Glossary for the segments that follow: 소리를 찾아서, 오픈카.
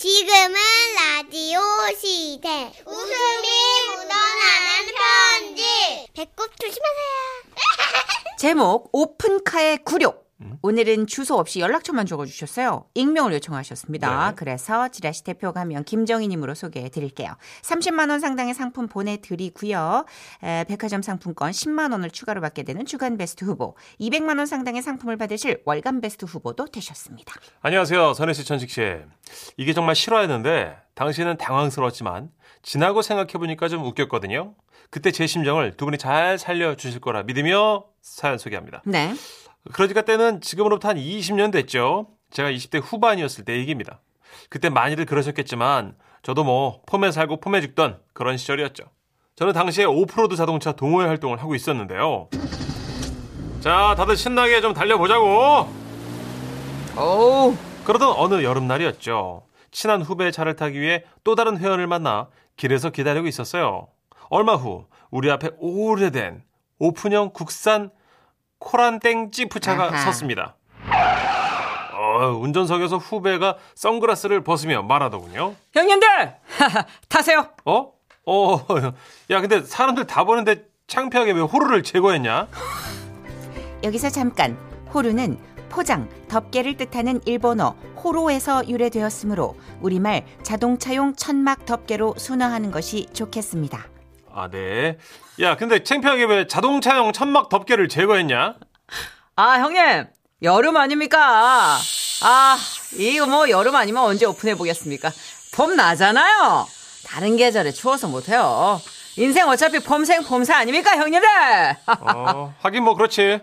지금은 라디오 시대. 웃음이 묻어나는 편지. 배꼽 조심하세요. 제목 오픈카의 굴욕. 오늘은 주소 없이 연락처만 적어주셨어요. 익명을 요청하셨습니다. 네. 그래서 지라시 대표 가면 김정희님으로 소개해드릴게요. 30만 원 상당의 상품 보내드리고요. 백화점 상품권 10만 원을 추가로 받게 되는 주간베스트 후보, 200만 원 상당의 상품을 받으실 월간베스트 후보도 되셨습니다. 안녕하세요. 선혜씨, 천식씨. 이게 정말 싫어했는데 당시에는 당황스러웠지만 지나고 생각해보니까 좀 웃겼거든요. 그때 제 심정을 두 분이 잘 살려주실 거라 믿으며 사연 소개합니다. 네. 그러니까 때는 지금으로부터 한 20년 됐죠. 제가 20대 후반이었을 때 얘기입니다. 그때 많이들 그러셨겠지만 저도 뭐 폼에 살고 폼에 죽던 그런 시절이었죠. 저는 당시에 오프로드 자동차 동호회 활동을 하고 있었는데요. 자, 다들 신나게 좀 달려보자고. 그러던 어느 여름날이었죠. 친한 후배의 차를 타기 위해 또 다른 회원을 만나 길에서 기다리고 있었어요. 얼마 후 우리 앞에 오래된 오픈형 국산 코란땡 지프차가 섰습니다. 운전석에서 후배가 선글라스를 벗으며 말하더군요. 형님들! 타세요! 야, 근데 사람들 다 보는데 창피하게 왜 호루를 제거했냐? 여기서 잠깐. 호루는 포장, 덮개를 뜻하는 일본어 호로에서 유래되었으므로 우리말 자동차용 천막 덮개로 순화하는 것이 좋겠습니다. 아, 네. 야, 근데 창피하게 왜 자동차용 천막 덮개를 제거했냐? 아, 형님. 여름 아닙니까? 아, 이거 뭐 여름 아니면 언제 오픈해보겠습니까? 봄 나잖아요. 다른 계절에 추워서 못해요. 인생 어차피 봄사 아닙니까, 형님들? 하긴 뭐 그렇지.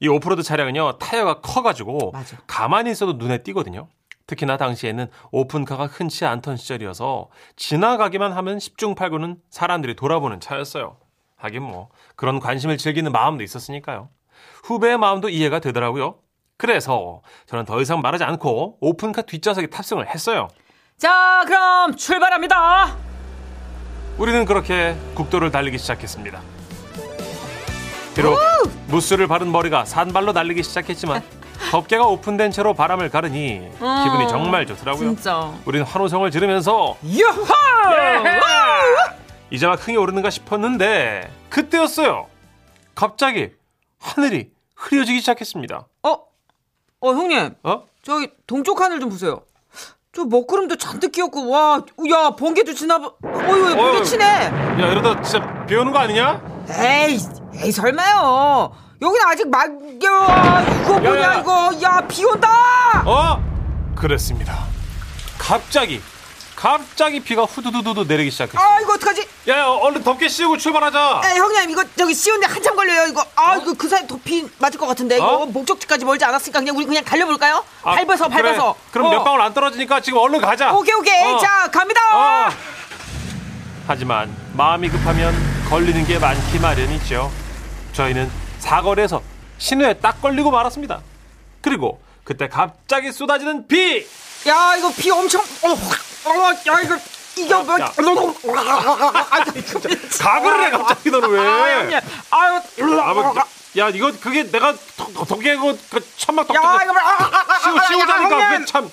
이 오프로드 차량은요, 타이어가 커가지고 맞아. 가만히 있어도 눈에 띄거든요. 특히나 당시에는 오픈카가 흔치 않던 시절이어서 지나가기만 하면 10중 8구는 사람들이 돌아보는 차였어요. 하긴 뭐 그런 관심을 즐기는 마음도 있었으니까요. 후배의 마음도 이해가 되더라고요. 그래서 저는 더 이상 말하지 않고 오픈카 뒷좌석에 탑승을 했어요. 자, 그럼 출발합니다. 우리는 그렇게 국도를 달리기 시작했습니다. 비록 무스를 바른 머리가 산발로 날리기 시작했지만 덮개가 오픈된 채로 바람을 가르니 기분이 정말 좋더라고요. 진짜. 우린 환호성을 지르면서 유하! 이제 막 흥이 오르는가 싶었는데 그때였어요. 갑자기 하늘이 흐려지기 시작했습니다. 형님. 저기 동쪽 하늘 좀 보세요. 저 먹구름도 잔뜩 끼었고, 와, 야, 번개도 지나봐. 어휴, 번개 치네. 야, 이러다 진짜 비 오는 거 아니냐? 에이, 설마요. 여기는 아직 이거 뭐냐, 이거. 야, 비 온다! 그랬습니다. 갑자기 비가 후두두두두 내리기 시작했어요. 아, 이거 어떡하지? 야, 얼른 덮개 씌우고 출발하자. 에이, 형님, 이거 저기 씌우는데 한참 걸려요, 이거. 이거 그 사이 덮이 맞을 것 같은데. 이거 목적지까지 멀지 않았으니까 우리 그냥 달려볼까요? 밟아서. 그래. 그럼 몇 방울 안 떨어지니까 지금 얼른 가자. 오케이. 자, 갑니다. 하지만 마음이 급하면 걸리는 게 많기 마련이죠. 저희는 사거리에서 신호에 딱 걸리고 말았습니다. 그리고 그때 갑자기 쏟아지는 비! 야, 이거 비 엄청... 야, 이거 뭐... 가글을 해, 갑자기 너는 왜? 야, 이거 그게 내가 덮개고 천막 덮개... 야, 이거... 씌우자니까 그게 참...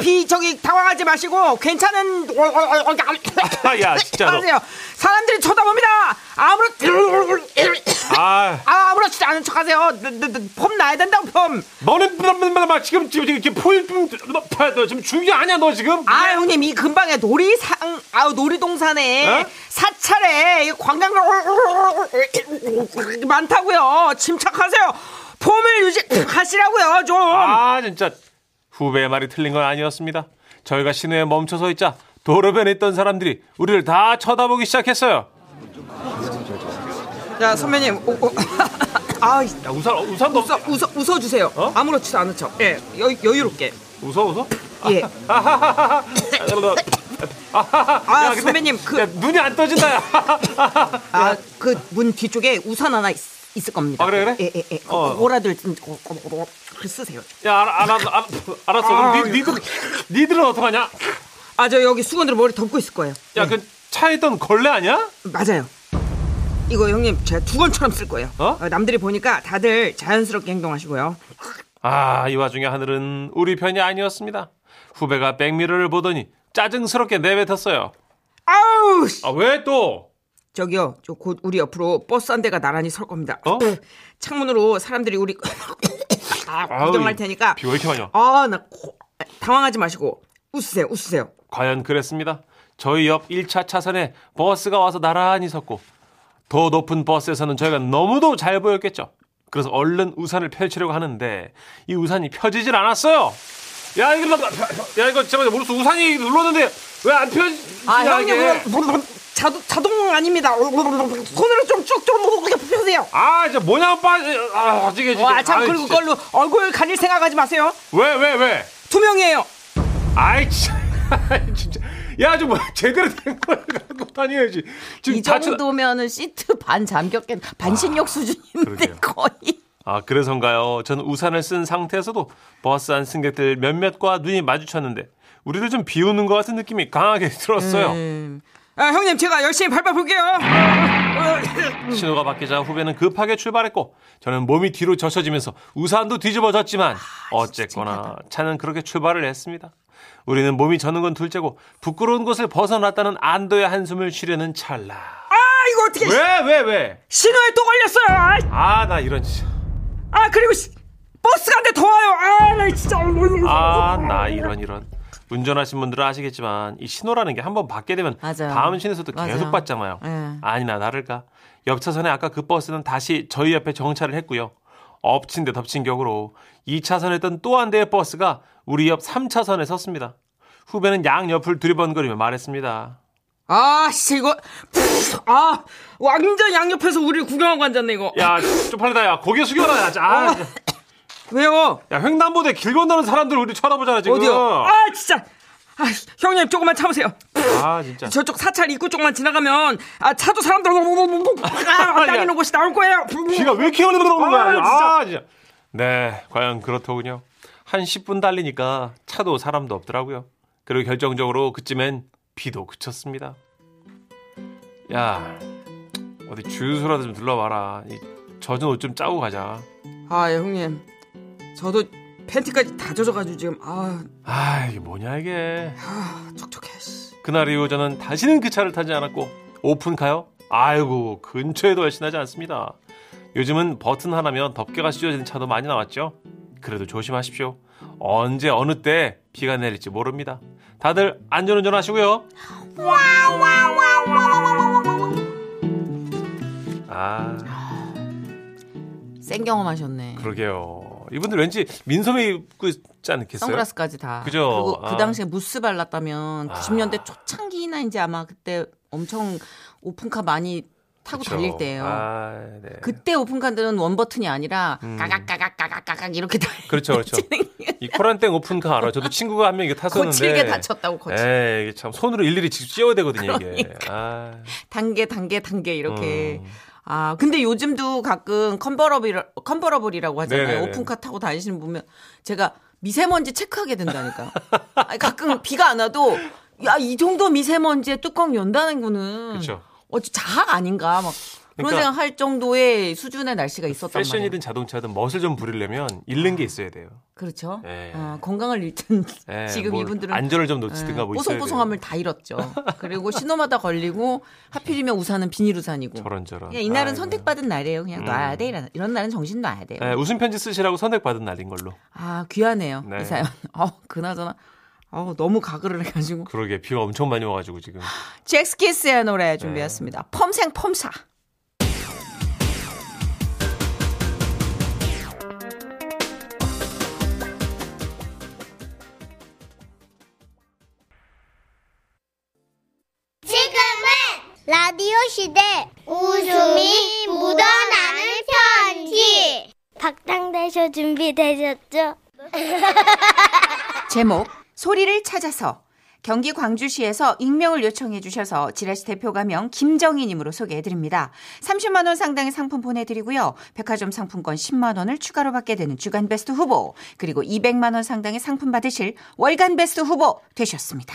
비 저기 당황하지 마시고 괜찮은. 야, 진짜로. 사람들이 쳐다봅니다. 아무렇지 않은 척하세요. 폼 나야 된다고 폼. 너는 막 지금 너 지금 중요 아니야 너 지금? 아, 형님, 이 근방에 놀이동산에 사찰에 관광객 많다고요. 침착하세요. 폼을 유지하시라고요 좀. 아, 진짜. 후배의 말이 틀린 건 아니었습니다. 저희가 신호에 멈춰서 있자 도로변에 있던 사람들이 우리를 다 쳐다보기 시작했어요. 야, 선배님. 야, 우산도 웃어주세요. 아무렇지도 않은 척. 예, 여유롭게. 웃어? 예. 야, 선배님. 야, 눈이 안 떠진다. 그 문 뒤쪽에 우산 하나 있을 겁니다. 그래? 예. 오라들 좀 쓰세요. 야, 알았어. 그럼 니들은 어떡하냐? 저 여기 수건으로 머리 덮고 있을 거예요. 야, 그 차에 있던 걸레 아니야? 맞아요. 이거 형님, 제가 두건처럼 쓸 거예요. 남들이 보니까 다들 자연스럽게 행동하시고요. 이 와중에 하늘은 우리 편이 아니었습니다. 후배가 백미러를 보더니 짜증스럽게 내뱉었어요. 아우! 아, 왜 또? 저기요, 저 곧 우리 옆으로 버스 한 대가 나란히 설 겁니다. 어? 창문으로 사람들이 우리 구경할 테니까. 비 왜 이렇게 많이 와? 아, 나 당황하지 마시고 웃으세요, 웃으세요. 과연 그랬습니다. 저희 옆 1차 차선에 버스가 와서 나란히 섰고 더 높은 버스에서는 저희가 너무도 잘 보였겠죠. 그래서 얼른 우산을 펼치려고 하는데 이 우산이 펴지질 않았어요. 야, 이거 제발 모르겠어. 우산이 눌렀는데 왜 안 펴지지? 아, 형님, 자동 아닙니다. 손으로 좀 쭉쭉 이렇게 펴세요. 아, 이제 뭐냐 빠지. 아, 어지게. 와, 참. 그리고 그걸로 얼굴 가릴 생각하지 마세요. 왜? 투명이에요. 아이 진짜. 야, 좀 제대로 된 걸 갖고 다녀야지. 지금 이 정도면은 시트 반 잠겼겠네. 반신욕 수준인데 그러게요. 거의. 아, 그래서인가요? 전 우산을 쓴 상태에서도 버스 안 승객들 몇몇과 눈이 마주쳤는데 우리를 좀 비우는 것 같은 느낌이 강하게 들었어요. 아, 형님, 제가 열심히 밟아볼게요. 신호가 바뀌자 후배는 급하게 출발했고 저는 몸이 뒤로 젖혀지면서 우산도 뒤집어졌지만 어쨌거나 차는 그렇게 출발을 했습니다. 우리는 몸이 젖는 건 둘째고 부끄러운 곳을 벗어났다는 안도의 한숨을 쉬려는 찰나. 아, 이거 어떻게. 왜? 신호에 또 걸렸어요. 아, 나 이런. 아, 그리고 버스가 한 대 더 와요. 아, 나 진짜. 아, 나 이런. 운전하신 분들은 아시겠지만 이 신호라는 게 한번 받게 되면 맞아요. 다음 신호에서도 계속 받잖아요. 네. 아니나 다를까 옆 차선에 아까 그 버스는 다시 저희 옆에 정차를 했고요. 엎친 데 덮친 격으로 2차선에 있던 또 한 대의 버스가 우리 옆 3차선에 섰습니다. 후배는 양옆을 두리번거리며 말했습니다. 아, 씨, 이거 아, 완전 양옆에서 우리를 구경하고 앉았네, 이거. 야, 쪽팔리다. 야, 고개 숙여라. 야, 아, 왜요? 야, 횡단보도에 길 건너는 사람들 우리 쳐다보잖아, 지금. 어디요? 아, 진짜. 아, 형님, 조금만 참으세요. 아, 진짜. 저쪽 사찰 입구 쪽만 지나가면, 아, 차도 사람들, 아, 당기는 곳이 나올 거예요. 비가 왜 이렇게 흘러오는 거야? 아, 진짜. 네, 과연 그렇더군요. 한 10분 달리니까 차도 사람도 없더라고요. 그리고 결정적으로 그쯤엔 비도 그쳤습니다. 야, 어디 주유소라도 좀 들러봐라. 이 젖은 옷 좀 짜고 가자. 아, 예, 형님. 저도 팬티까지 다 젖어가지고 지금. 아, 이게 뭐냐 이게. 아, 촉촉해. 그날 이후 저는 다시는 그 차를 타지 않았고 오픈카요? 아이고, 근처에도 열심하지 않습니다. 요즘은 버튼 하나면 덮개가 씌워지는 차도 많이 나왔죠. 그래도 조심하십시오. 언제 어느 때 비가 내릴지 모릅니다. 다들 안전운전 하시고요. 아, 센 경험하셨네. 그러게요. 이분들 왠지 민소매 입고 있지 않겠어요? 선글라스까지 다. 그죠? 그리고 그 당시에 무스 발랐다면 90년대 초창기나 이제 아마 그때 엄청 오픈카 많이 타고 그쵸. 달릴 때예요. 아, 네. 그때 오픈카들은 원 버튼이 아니라 까각까각까각까각 이렇게 다. 그렇죠. 이 코란땡 오픈카 알아? 저도 친구가 한 명 이게 탔었는데. 거칠게 다쳤다고 거칠게. 이게 참 손으로 일일이 직접 씌워야 되거든요, 그러니까. 이게. 아. 단계 이렇게. 아, 근데 요즘도 가끔 컨버러블이라고 하잖아요. 네네네. 오픈카 타고 다니시는 분 보면 제가 미세먼지 체크하게 된다니까. 아니, 가끔 비가 안 와도 야, 이 정도 미세먼지에 뚜껑 연다는 거는 그렇죠. 자학 아닌가 막 그런 그러니까 생각할 정도의 수준의 날씨가 있었단 말이에요. 패션이든 자동차든 멋을 좀 부리려면 잃는 게 있어야 돼요. 그렇죠. 아, 건강을 잃든 지금 이분들은 안전을 좀 놓치든가 뭐 있어야 돼요. 뽀송뽀송함을 다 잃었죠. 그리고 신호마다 걸리고 하필이면 우산은 비닐우산이고. 저런저런. 그냥 이날은 선택받은 날이에요. 그냥 놔야 돼. 이런 날은 정신 놔야 돼요. 웃음편지 쓰시라고 선택받은 날인 걸로. 아, 귀하네요. 네. 이 사연. 그나저나. 너무 가글을 해가지고. 그러게, 비가 엄청 많이 와가지고 지금. 잭스키스의 노래 준비했습니다. 펌생펌사. 라디오 시대 웃음이 묻어나는 편지. 박장대쇼 준비되셨죠? 제목 소리를 찾아서. 경기 광주시에서 익명을 요청해 주셔서 지라시 대표 가명 김정희님으로 소개해드립니다. 30만 원 상당의 상품 보내드리고요. 백화점 상품권 10만 원을 추가로 받게 되는 주간베스트 후보, 그리고 200만 원 상당의 상품 받으실 월간베스트 후보 되셨습니다.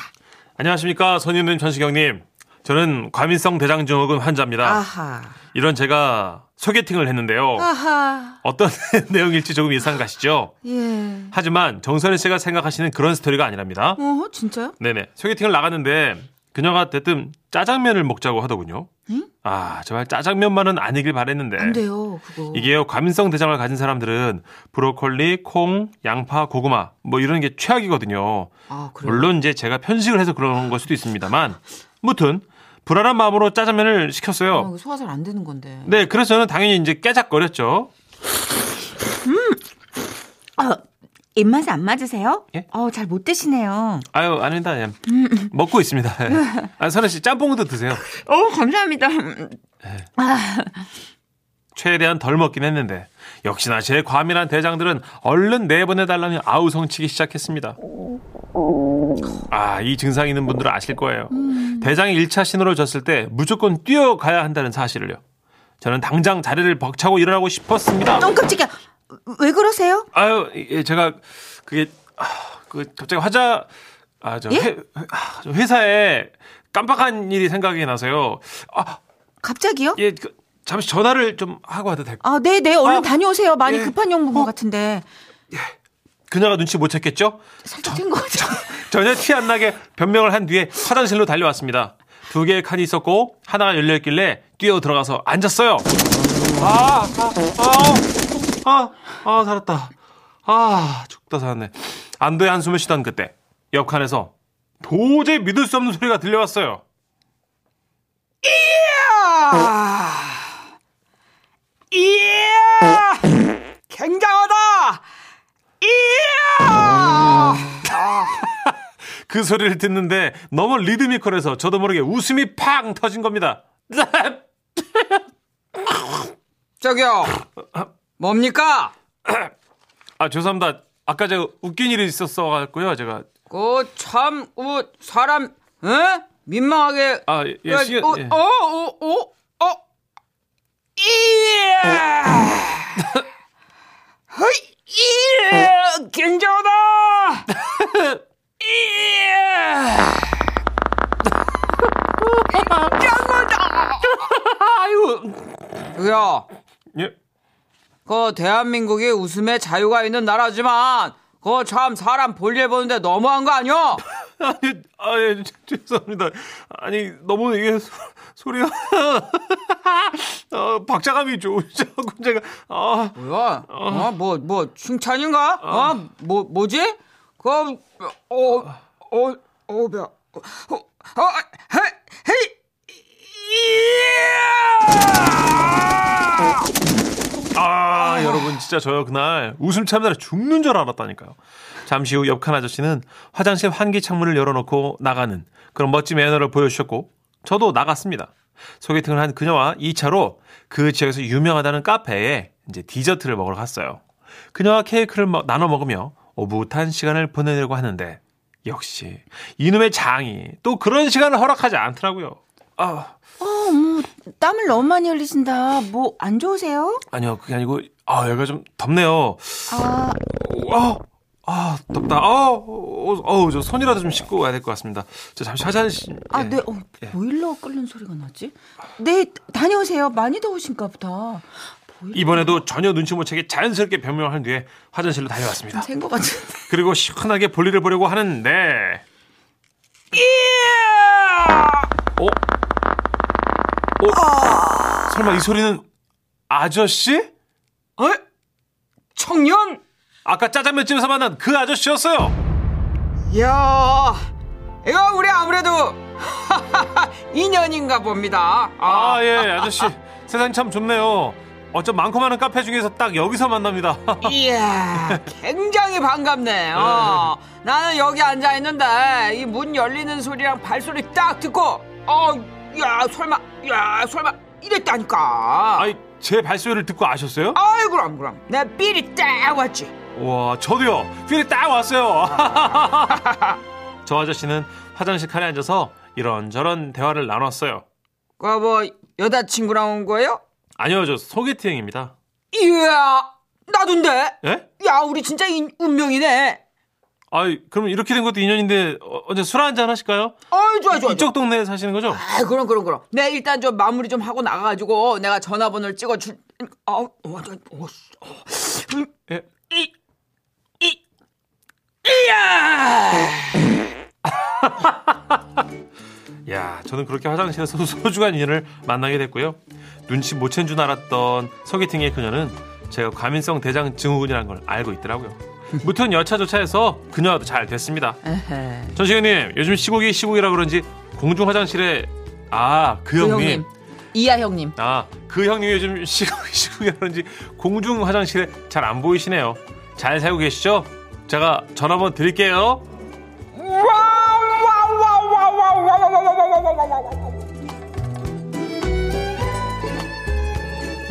안녕하십니까, 선희님, 전시경님. 저는 과민성 대장증후군 환자입니다. 아하. 이런 제가 소개팅을 했는데요. 아하. 어떤 내용일지 조금 예상 가시죠? 예. 하지만 정선희 씨가 생각하시는 그런 스토리가 아니랍니다. 어, 진짜요? 네네. 소개팅을 나갔는데 그녀가 대뜸 짜장면을 먹자고 하더군요. 응? 아, 정말 짜장면만은 아니길 바랬는데. 안 돼요, 그거. 이게요, 과민성 대장을 가진 사람들은 브로콜리, 콩, 양파, 고구마 뭐 이런 게 최악이거든요. 아, 그래요? 물론 이제 제가 편식을 해서 그런 걸 수도 있습니다만 무튼 불안한 마음으로 짜장면을 시켰어요. 아, 소화 잘 안 되는 건데. 네, 그래서 저는 당연히 이제 깨작거렸죠. 입맛이 안 맞으세요? 예? 잘 못 드시네요. 아유, 아닙니다. 먹고 있습니다. 아, 선혜 씨, 짬뽕도 드세요. 감사합니다. 최대한 덜 먹긴 했는데 역시나 제 과민한 대장들은 얼른 내보내달라며 아우성치기 시작했습니다. 아, 이 증상이 있는 분들은 아실 거예요. 대장이 1차 신호를 줬을 때 무조건 뛰어가야 한다는 사실을요. 저는 당장 자리를 벅차고 일어나고 싶었습니다. 깜짝이야. 왜 그러세요? 아유, 예, 제가 그게 갑자기 회사에 깜빡한 일이 생각이 나서요. 아, 갑자기요? 예, 잠시 전화를 좀 하고 와도 될까요? 아, 네, 얼른 다녀오세요. 많이 급한 용무분 같은데. 예. 그녀가 눈치 못 챘겠죠? 살짝 튄 것 같아요. 전혀 티 안 나게 변명을 한 뒤에 화장실로 달려왔습니다. 2개의 칸이 있었고 하나가 열려있길래 뛰어 들어가서 앉았어요. 살았다. 죽다 살았네. 안도의 한숨을 쉬던 그때 옆 칸에서 도저히 믿을 수 없는 소리가 들려왔어요. 이야! 굉장하다! 그 소리를 듣는데 너무 리드미컬해서 저도 모르게 웃음이 팡 터진 겁니다. 저기요, 뭡니까? 아, 죄송합니다. 아까 제가 웃긴 일이 있었어가지고요. 제가 참 사람 민망하게. 아, 예, 시간, 예. 굉장하다. 굉장하다. 아유. 저기요. 예. 대한민국이 웃음의 자유가 있는 나라지만, 참 사람 볼일 보는데 너무한 거 아니요? 아니, 죄송합니다. 아니, 너무 이게 소리가. 박자감이 좋으시고 제가. 뭐야? 칭찬인가? 뭐지? 여러분, 진짜 저요 그날 웃음 참느라 죽는 줄 알았다니까요. 잠시 후 옆칸 아저씨는 화장실 환기 창문을 열어놓고 나가는 그런 멋진 매너를 보여주셨고 저도 나갔습니다. 소개팅을 한 그녀와 2차로 그 지역에서 유명하다는 카페에 이제 디저트를 먹으러 갔어요. 그녀와 케이크를 나눠 먹으며 오붓한 시간을 보내려고 하는데 역시 이놈의 장이 또 그런 시간을 허락하지 않더라고요. 땀을 너무 많이 흘리신다. 뭐 안 좋으세요? 아니요, 그게 아니고 여기가 좀 덥네요. 덥다. 저 손이라도 좀 씻고 와야 될 것 같습니다. 저 잠시 화장실. 네. 보일러 끓는 소리가 나지? 네, 다녀오세요. 많이 더우신가 보다. 이번에도 전혀 눈치 못 채게 자연스럽게 변명을 한 뒤에 화장실로 달려왔습니다. 된 것 같은데. 그리고 시원하게 볼일을 보려고 하는데. 설마 이 소리는 아저씨? 청년? 아까 짜장면집에서 만난 그 아저씨였어요. 이야, 이거 우리 아무래도 인연인가 봅니다. 예, 아저씨. 세상이 참 좋네요. 어쩜 많고 많은 카페 중에서 딱 여기서 만납니다. 이야, 굉장히 반갑네. 나는 여기 앉아있는데 이 문 열리는 소리랑 발소리 딱 듣고 설마 이랬다니까. 아이, 제 발소리를 듣고 아셨어요? 아이, 그럼 내 삘이 딱 왔지. 와, 저도요 삘이 딱 왔어요. 저 아저씨는 화장실 칸에 앉아서 이런저런 대화를 나눴어요. 여자친구랑 온 거예요? 아니요, 저 소개팅입니다. 이야, 나도인데. 예? 야, 우리 진짜 운명이네. 아이, 그럼 이렇게 된 것도 인연인데 어제 술 한잔 하실까요? 아이, 좋아, 좋아. 이쪽 동네에 사시는 거죠? 아, 그럼. 네, 일단 좀 마무리 좀 하고 나가가지고 내가 전화번호를 찍어줄. 아우, 예. 이야! 야, 저는 그렇게 화장실에서 소중한 인연을 만나게 됐고요. 눈치 못 챈 줄 알았던 소개팅의 그녀는 제가 과민성 대장 증후군이라는 걸 알고 있더라고요. 무튼 여차저차해서 그녀와도 잘 됐습니다. 전시경님, 요즘 시국이 시국이라 그런지 공중 화장실에 그 형님 이하 형님 그 형님이 요즘 시국이 시국이라 그런지 공중 화장실에 잘 안 보이시네요. 잘 살고 계시죠? 제가 전화번호 드릴게요.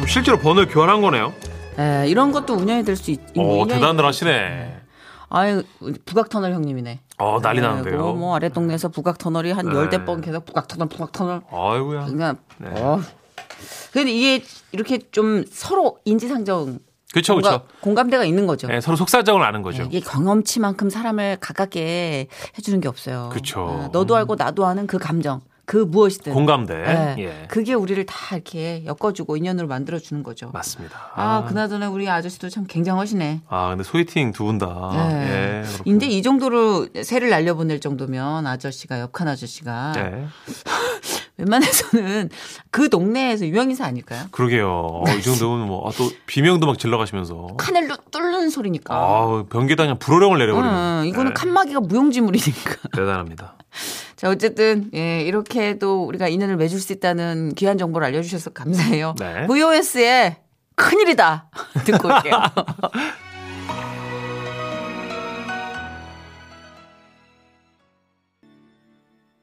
실제로 번호를 교환한 거네요. 네, 이런 것도 운영이 될 수 있고. 대단들 하시네. 아유, 북악터널 형님이네. 난리 나는데요. 그리고 뭐 아래 동네에서 북악터널이 한 10대 번 계속 북악터널. 아이고야. 그냥. 네. 근데 이게 이렇게 좀 서로 인지상정. 그렇죠. 공감대가 있는 거죠. 네, 서로 속사정을 아는 거죠. 네, 이게 경험치만큼 사람을 가깝게 해주는 게 없어요. 그렇죠. 너도 알고 나도 아는 그 감정. 그 무엇이든 공감대. 네. 예. 그게 우리를 다 이렇게 엮어주고 인연으로 만들어주는 거죠. 맞습니다. 그나저나 우리 아저씨도 참 굉장하시네. 근데 소개팅 두 분 다. 네. 예, 이제 이 정도로 새를 날려보낼 정도면 아저씨가 역한 아저씨가. 네. 웬만해서는 그 동네에서 유명인사 아닐까요? 그러게요. 이 정도면 뭐 또 비명도 막 질러가시면서 칸을 뚫는 소리니까. 변기에다 그냥 불호령을 내려버리는. 이거는 칸막이가 무용지물이니까. 대단합니다. 자, 어쨌든 예, 이렇게 또 우리가 인연을 맺을 수 있다는 귀한 정보를 알려주셔서 감사해요. VOS의 큰일이다 듣고 올게요.